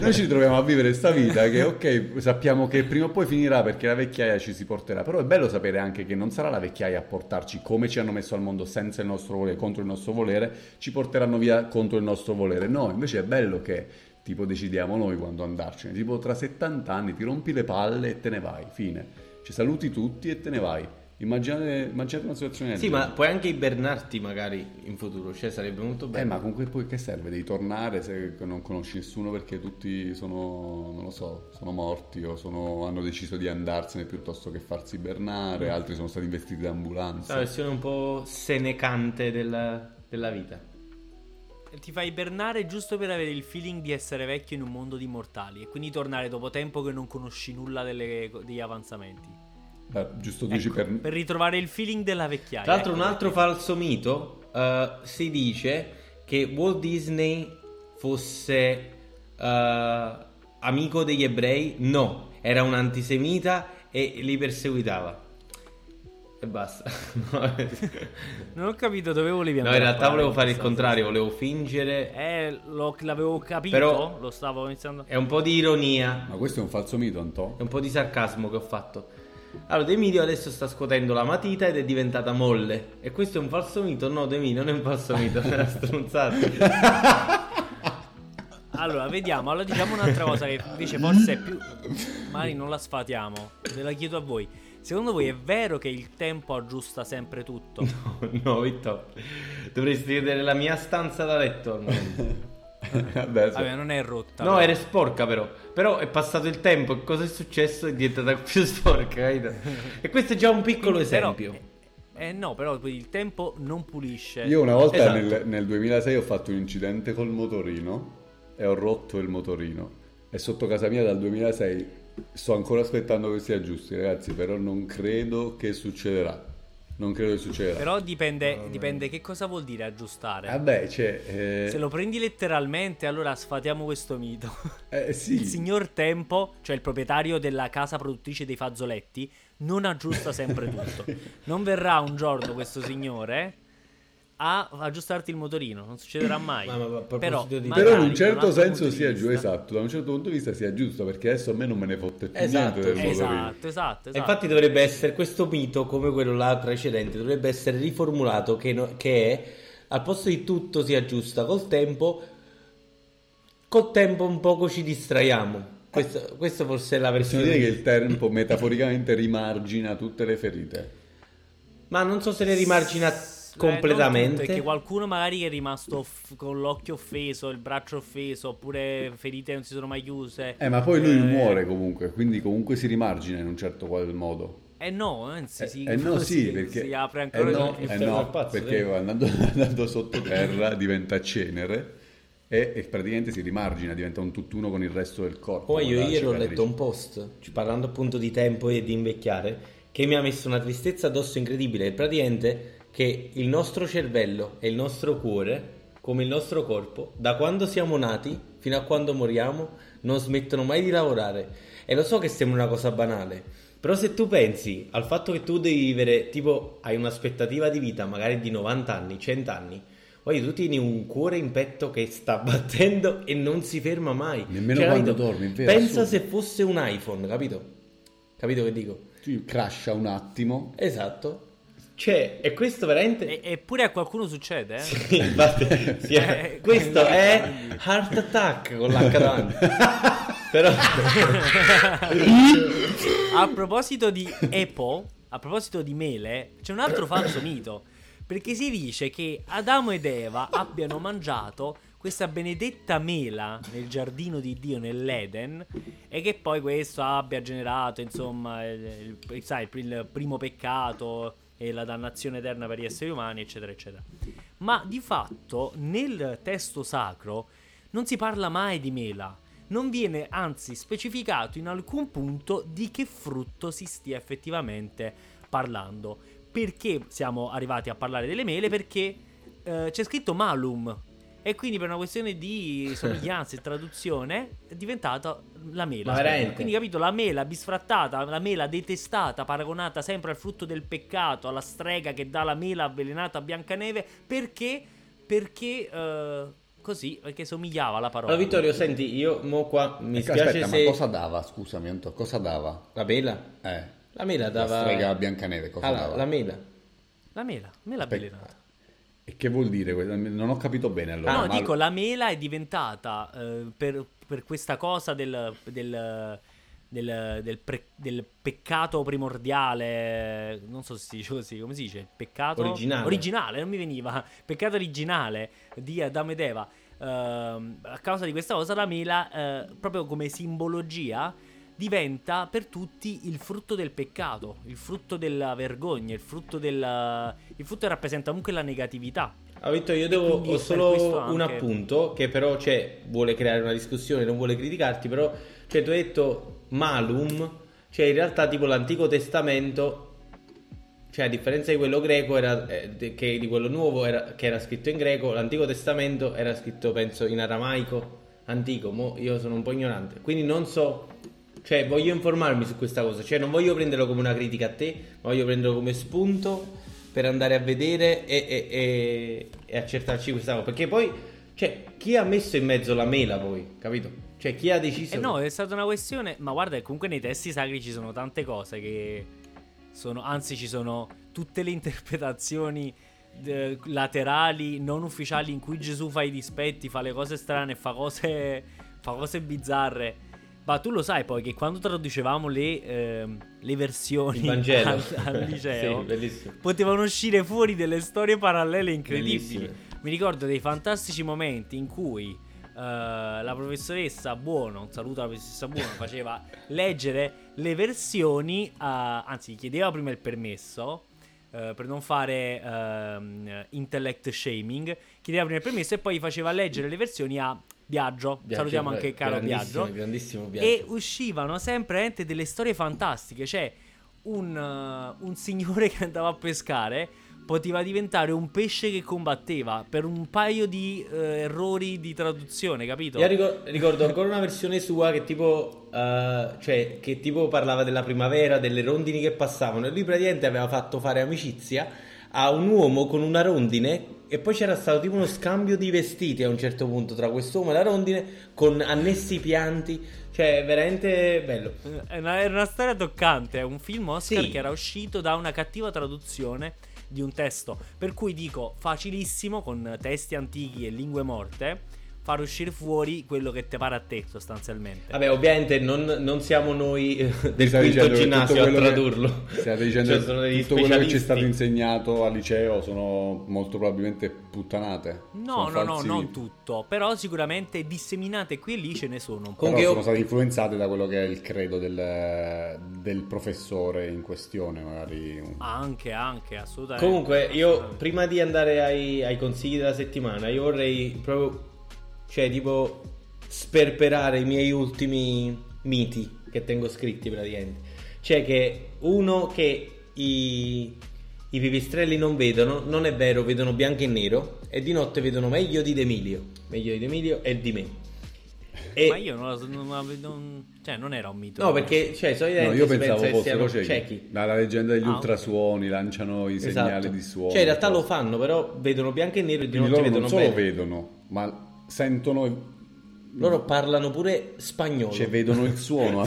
Noi ci troviamo a vivere questa vita che, ok, sappiamo che prima o poi finirà perché la vecchiaia ci si porterà. Però è bello sapere anche che non sarà la vecchiaia a portarci, come ci hanno messo al mondo senza il nostro volere, contro il nostro volere, ci porteranno via contro il nostro volere. No, invece è bello che... tipo decidiamo noi quando andarcene, tipo tra 70 anni ti rompi le palle e te ne vai, fine, ci saluti tutti e te ne vai. Immaginate una situazione. Sì, ma puoi anche ibernarti magari in futuro, cioè sarebbe molto bello. Ma comunque poi che serve? Devi tornare se non conosci nessuno perché tutti sono, non lo so, sono morti o hanno deciso di andarsene piuttosto che farsi ibernare, altri sono stati investiti da ambulanze. La versione un po' senecante della vita. Ti fai ibernare giusto per avere il feeling di essere vecchio in un mondo di mortali e quindi tornare dopo tempo che non conosci nulla degli avanzamenti. Giusto, dici, ecco, per ritrovare il feeling della vecchiaia. Tra l'altro, ecco, un altro falso mito, si dice che Walt Disney fosse amico degli ebrei. No, era un antisemita e li perseguitava. E basta. Non ho capito dove volevi andare. No, in realtà volevo fare il contrario, volevo fingere. L'avevo capito, però lo stavo iniziando. È un po' di ironia. Ma questo è un falso mito, Anto. È un po' di sarcasmo che ho fatto. Allora, De Mini adesso sta scuotendo la matita ed è diventata molle. E questo è un falso mito? No, De Mini non è un falso mito, è una stronzata. Allora, vediamo. Allora, diciamo un'altra cosa che invece forse è più... Mari, non la sfatiamo. Ve la chiedo a voi. Secondo voi è vero che il tempo aggiusta sempre tutto? No, Vittorio. Dovresti vedere la mia stanza da letto. Vabbè, non è rotta. No, però era sporca però. Però è passato il tempo. Cosa è successo? È diventata più sporca. E questo è già un piccolo esempio. Però... no, però il tempo non pulisce. Io una volta nel 2006 ho fatto un incidente col motorino e ho rotto il motorino. È sotto casa mia dal 2006. Sto ancora aspettando che sia giusti, ragazzi, però non credo che succederà. Però dipende che cosa vuol dire aggiustare. Vabbè, cioè, se lo prendi letteralmente, allora sfatiamo questo mito. Sì. Il signor Tempo, cioè il proprietario della casa produttrice dei fazzoletti, non aggiusta sempre tutto. Non verrà un giorno questo signore a aggiustarti il motorino, non succederà mai. Però in un certo senso sia giusto, esatto, da un certo punto di vista sia giusto, perché adesso a me non me ne fotte più niente del motorino. Esatto. Infatti dovrebbe essere questo mito, come quello là precedente, dovrebbe essere riformulato che è al posto di tutto si aggiusta col tempo, col tempo un poco ci distraiamo. Questo forse è la versione. Possiamo dire che il tempo metaforicamente rimargina tutte le ferite, ma non so se le rimargina completamente, perché qualcuno magari è rimasto con l'occhio offeso, il braccio offeso, oppure ferite non si sono mai chiuse, ma poi lui muore comunque, quindi comunque si rimargina in un certo qual modo. Perché si apre ancora perché andando sottoterra diventa cenere e praticamente si rimargina, diventa un tutt'uno con il resto del corpo. Poi io ieri ho letto un post parlando appunto di tempo e di invecchiare, che mi ha messo una tristezza addosso incredibile. Praticamente che il nostro cervello e il nostro cuore, come il nostro corpo, da quando siamo nati fino a quando moriamo non smettono mai di lavorare. E lo so che sembra una cosa banale, però se tu pensi al fatto che tu devi vivere, tipo hai un'aspettativa di vita magari di 90 anni, 100 anni, poi tu tieni un cuore in petto che sta battendo e non si ferma mai. Nemmeno quando dormi, vero? Pensa assurdo. Se fosse un iPhone, capito che dico? Sì, crasha un attimo. Esatto. Cioè, e questo veramente... Eppure a qualcuno succede, eh? Sì, infatti, sì, questo è heart attack con l'H davanti. Però... a proposito di mele, c'è un altro falso mito. Perché si dice che Adamo ed Eva abbiano mangiato questa benedetta mela nel giardino di Dio nell'Eden e che poi questo abbia generato, insomma, il primo peccato e la dannazione eterna per gli esseri umani, eccetera, eccetera. Ma di fatto nel testo sacro non si parla mai di mela. Non viene anzi specificato in alcun punto di che frutto si stia effettivamente parlando. Perché siamo arrivati a parlare delle mele? Perché c'è scritto malum e quindi per una questione di somiglianza e traduzione è diventata la mela. Quindi capito, la mela bisfrattata, la mela detestata, paragonata sempre al frutto del peccato, alla strega che dà la mela avvelenata a Biancaneve, perché somigliava alla parola. Allora Vittorio, senti, io mo qua mi spiace, aspetta, se... ma cosa dava? Scusami Anto, cosa dava? La mela? La mela dava... La strega a Biancaneve, cosa dava? La mela. La mela, mela avvelenata. E che vuol dire? Non ho capito bene allora. No, dico, la mela è diventata, per questa cosa del peccato primordiale, non so se si dice così, come si dice? Il peccato originale, non mi veniva. Peccato originale di Adamo ed Eva. A causa di questa cosa la mela, proprio come simbologia, diventa per tutti il frutto del peccato, il frutto della vergogna, il frutto che rappresenta comunque la negatività. Ah, Vittorio, io ho solo un appunto che però vuole creare una discussione, non vuole criticarti, però tu hai detto malum, in realtà tipo l'Antico Testamento, a differenza di quello greco era, che di quello nuovo era, che era scritto in greco, l'Antico Testamento era scritto penso in aramaico antico, mo io sono un po' ignorante, quindi non so. Voglio informarmi su questa cosa, non voglio prenderlo come una critica a te, ma voglio prenderlo come spunto per andare a vedere e accertarci questa cosa. Perché poi, chi ha messo in mezzo la mela poi, capito? Chi ha deciso... no, è stata una questione... Ma guarda, comunque nei testi sacri ci sono tante cose che sono... Anzi, ci sono tutte le interpretazioni laterali, non ufficiali, in cui Gesù fa i dispetti, fa le cose strane, fa cose bizzarre... Ma tu lo sai poi che quando traducevamo le versioni al liceo sì, potevano uscire fuori delle storie parallele incredibili. Bellissime. Mi ricordo dei fantastici momenti in cui la professoressa Buono, un saluto alla professoressa Buono, faceva leggere le versioni, anzi chiedeva prima il permesso per non fare intellect shaming, chiedeva prima il permesso e poi faceva leggere le versioni a Biagio, salutiamo anche il caro Biagio. Grandissimo Biagio. E uscivano sempre delle storie fantastiche. C'è un signore che andava a pescare, poteva diventare un pesce che combatteva per un paio di errori di traduzione, capito? Io ricordo ancora una versione sua che tipo che tipo parlava della primavera, delle rondini che passavano, e lui praticamente aveva fatto fare amicizia a un uomo con una rondine. E poi c'era stato tipo uno scambio di vestiti a un certo punto tra quest'uomo e la rondine, con annessi pianti, veramente bello. Era una storia toccante, è un film Oscar che era uscito da una cattiva traduzione di un testo. Per cui dico, facilissimo, con testi antichi e lingue morte, far uscire fuori quello che te pare a te, sostanzialmente. Vabbè, ovviamente non siamo noi del quinto ginnasio a tradurlo. State dicendo cioè, tutto quello che ci è stato insegnato al liceo sono molto probabilmente puttanate. No, non tutto, però sicuramente disseminate qui e lì ce ne sono un po'. Però sono state influenzate da quello che è il credo del professore in questione, magari. Anche, assolutamente. Comunque, io prima di andare ai consigli della settimana, io vorrei proprio... cioè tipo sperperare i miei ultimi miti che tengo scritti praticamente. Cioè che uno, che i pipistrelli non vedono, non è vero, vedono bianco e nero e di notte vedono meglio di Emilio e di me. E... ma io non era un mito. No, perché cioè solitamente io pensavo fossero ciechi. La leggenda degli ultrasuoni, lanciano i segnali di suono. Cioè in realtà lo fanno, però vedono bianco e nero e di notte vedono non solo bene. Vedono, ma sentono, loro parlano pure spagnolo, cioè vedono il suono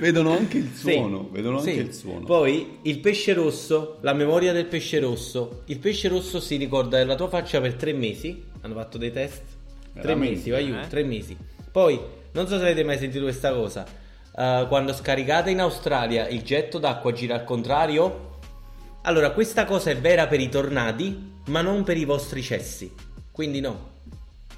vedono anche il suono, sì. Vedono anche il suono. Poi il pesce rosso, la memoria del pesce rosso, il pesce rosso si ricorda della tua faccia per 3 mesi, hanno fatto dei test. Veramente? 3 mesi, vai. 3 mesi. Poi non so se avete mai sentito questa cosa, quando scaricate in Australia il getto d'acqua gira al contrario. Allora questa cosa è vera per i tornadi ma non per i vostri cessi. Quindi no,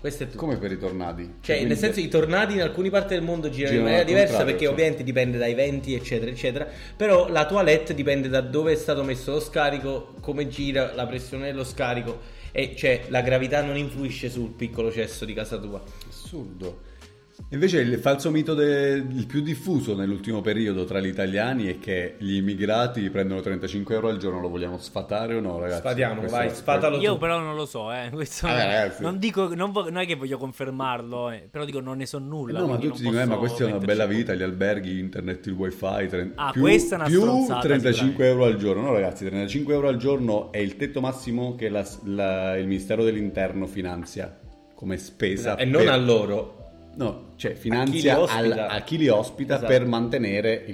questo è tutto. Come per i tornadi? Cioè nel senso, i tornadi in alcune parti del mondo girano in maniera diversa, perché cioè, ovviamente dipende dai venti eccetera eccetera. Però la toilette dipende da dove è stato messo lo scarico, come gira, la pressione dello scarico. E cioè la gravità non influisce sul piccolo cesso di casa tua. Assurdo. Invece il falso mito il più diffuso nell'ultimo periodo tra gli italiani è che gli immigrati prendono 35 euro al giorno. Lo vogliamo sfatare o no, ragazzi? Sfatiamo, vai, sfatalo tu. Io però non lo so, questo non dico, non è che voglio confermarlo, però dico non ne so nulla. No, ma tutti dicono, ma questa è una bella vita, gli alberghi, internet, il wifi, questa è una stronzata, più 35 euro al giorno. No ragazzi, 35 euro al giorno è il tetto massimo che il Ministero dell'Interno finanzia come spesa. E non a loro. No, cioè finanzia a chi li ospita, esatto, per mantenere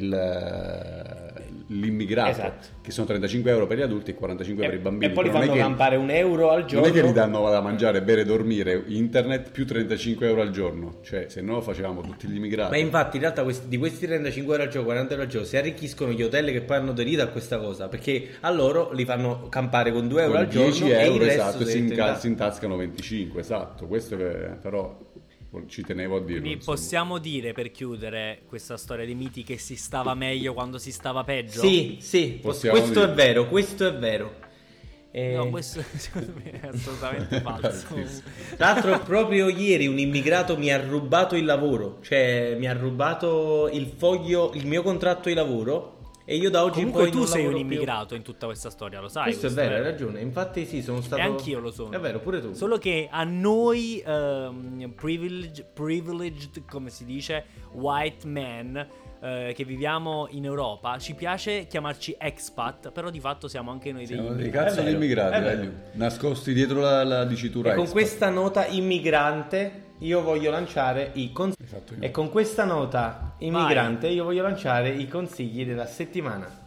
l'immigrato, esatto, che sono 35 euro per gli adulti e 45 per i bambini. E poi li fanno campare 1 euro al giorno. Non è che gli danno da mangiare, bere, dormire, internet più 35 euro al giorno. Cioè se no facevamo tutti gli immigrati. Ma infatti in realtà di questi 35 euro al giorno, 40 euro al giorno, si arricchiscono gli hotel che poi hanno aderito a questa cosa, perché a loro li fanno campare con 2 euro con al 10 giorno euro, e il resto, esatto, si intascano 25, esatto. Questo è, però ci tenevo a dirlo. Quindi possiamo dire, per chiudere questa storia dei miti, che si stava meglio quando si stava peggio? Sì, questo è vero, No, questo secondo me è assolutamente falso. Tra l'altro proprio ieri un immigrato mi ha rubato il lavoro, cioè mi ha rubato il foglio, il mio contratto di lavoro. E io da oggi comunque in poi tu sei un immigrato più in tutta questa storia, lo sai. Questo è vero, hai ragione. Infatti sì, sono stato. E anch'io lo sono. È vero, pure tu. Solo che a noi privileged, come si dice, white man, che viviamo in Europa, ci piace chiamarci expat, però di fatto siamo anche noi degli immigrati. Cazzo di immigrati, nascosti dietro la dicitura. E expat. Con questa nota immigrante io voglio lanciare i consigli. Esatto, e con questa nota immigrante io voglio lanciare i consigli della settimana.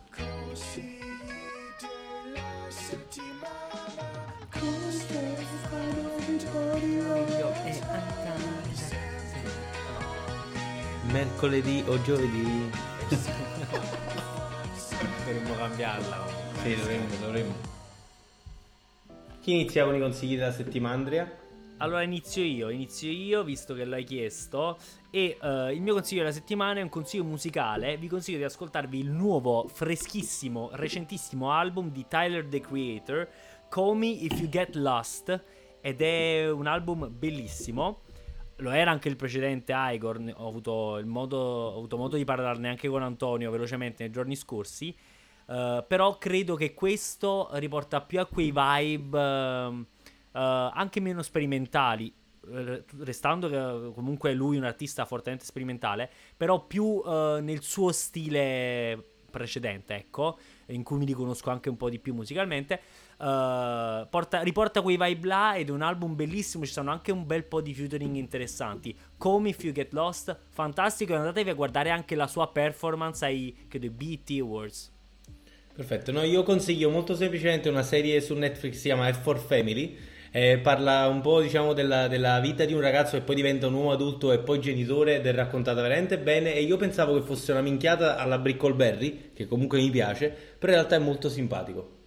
Mercoledì o giovedì? Dovremmo cambiarla. Sì, dovremmo. Chi inizia con i consigli della settimana, Andrea? Allora inizio io, visto che l'hai chiesto. E il mio consiglio della settimana è un consiglio musicale. Vi consiglio di ascoltarvi il nuovo, freschissimo, recentissimo album di Tyler the Creator, Call Me If You Get Lost. Ed è un album bellissimo. Lo era anche il precedente Igor, ho avuto modo di parlarne anche con Antonio velocemente nei giorni scorsi. Però credo che questo riporta più a quei vibe anche meno sperimentali, restando che comunque lui è un artista fortemente sperimentale, però più nel suo stile precedente, ecco, in cui mi riconosco anche un po' di più musicalmente. Riporta quei vibe là, ed è un album bellissimo, ci sono anche un bel po' di featuring interessanti. Come If You Get Lost, fantastico, e andatevi a guardare anche la sua performance ai BET Awards. Perfetto, no, io consiglio molto semplicemente una serie su Netflix, si chiama F for Family. Parla un po', diciamo, della vita di un ragazzo che poi diventa un uomo adulto e poi genitore, ed è raccontata veramente bene, e io pensavo che fosse una minchiata alla Brickleberry, che comunque mi piace, però in realtà è molto simpatico.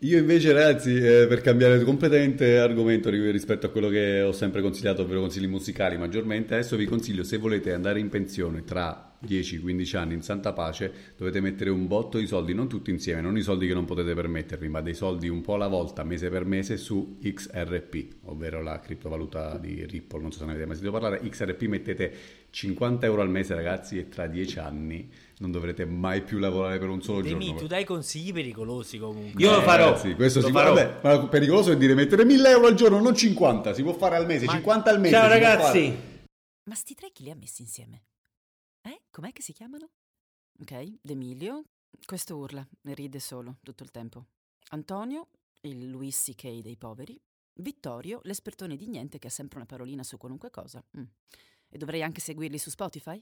Io invece, ragazzi, per cambiare completamente argomento rispetto a quello che ho sempre consigliato, ovvero consigli musicali maggiormente, adesso vi consiglio, se volete andare in pensione tra 10-15 anni in santa pace, dovete mettere un botto di soldi, non tutti insieme, non i soldi che non potete permettervi, ma dei soldi un po' alla volta, mese per mese, su XRP, ovvero la criptovaluta di Ripple, non so se ne avete mai sentito parlare. XRP, mettete 50 euro al mese, ragazzi, e tra 10 anni non dovrete mai più lavorare per un solo giorno. Tu dai consigli pericolosi comunque. Io lo farò. Ragazzi, questo lo farò. Vabbè, ma pericoloso è dire mettere 1000 euro al giorno, non 50, si può fare al mese, ma... 50 al mese. Ciao ragazzi. Ma sti tre chi li ha messi insieme? Com'è che si chiamano? Ok, D'Emilio, questo urla, ne ride solo tutto il tempo. Antonio, il Louis C.K. dei poveri. Vittorio, l'espertone di niente che ha sempre una parolina su qualunque cosa. E dovrei anche seguirli su Spotify?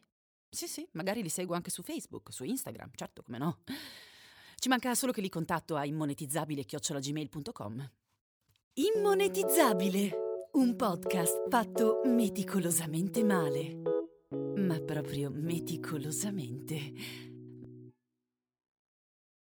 Sì, magari li seguo anche su Facebook, su Instagram, certo, come no. Ci manca solo che li contatto a immonetizzabile@gmail.com. Immonetizzabile, un podcast fatto meticolosamente male. Ma proprio meticolosamente.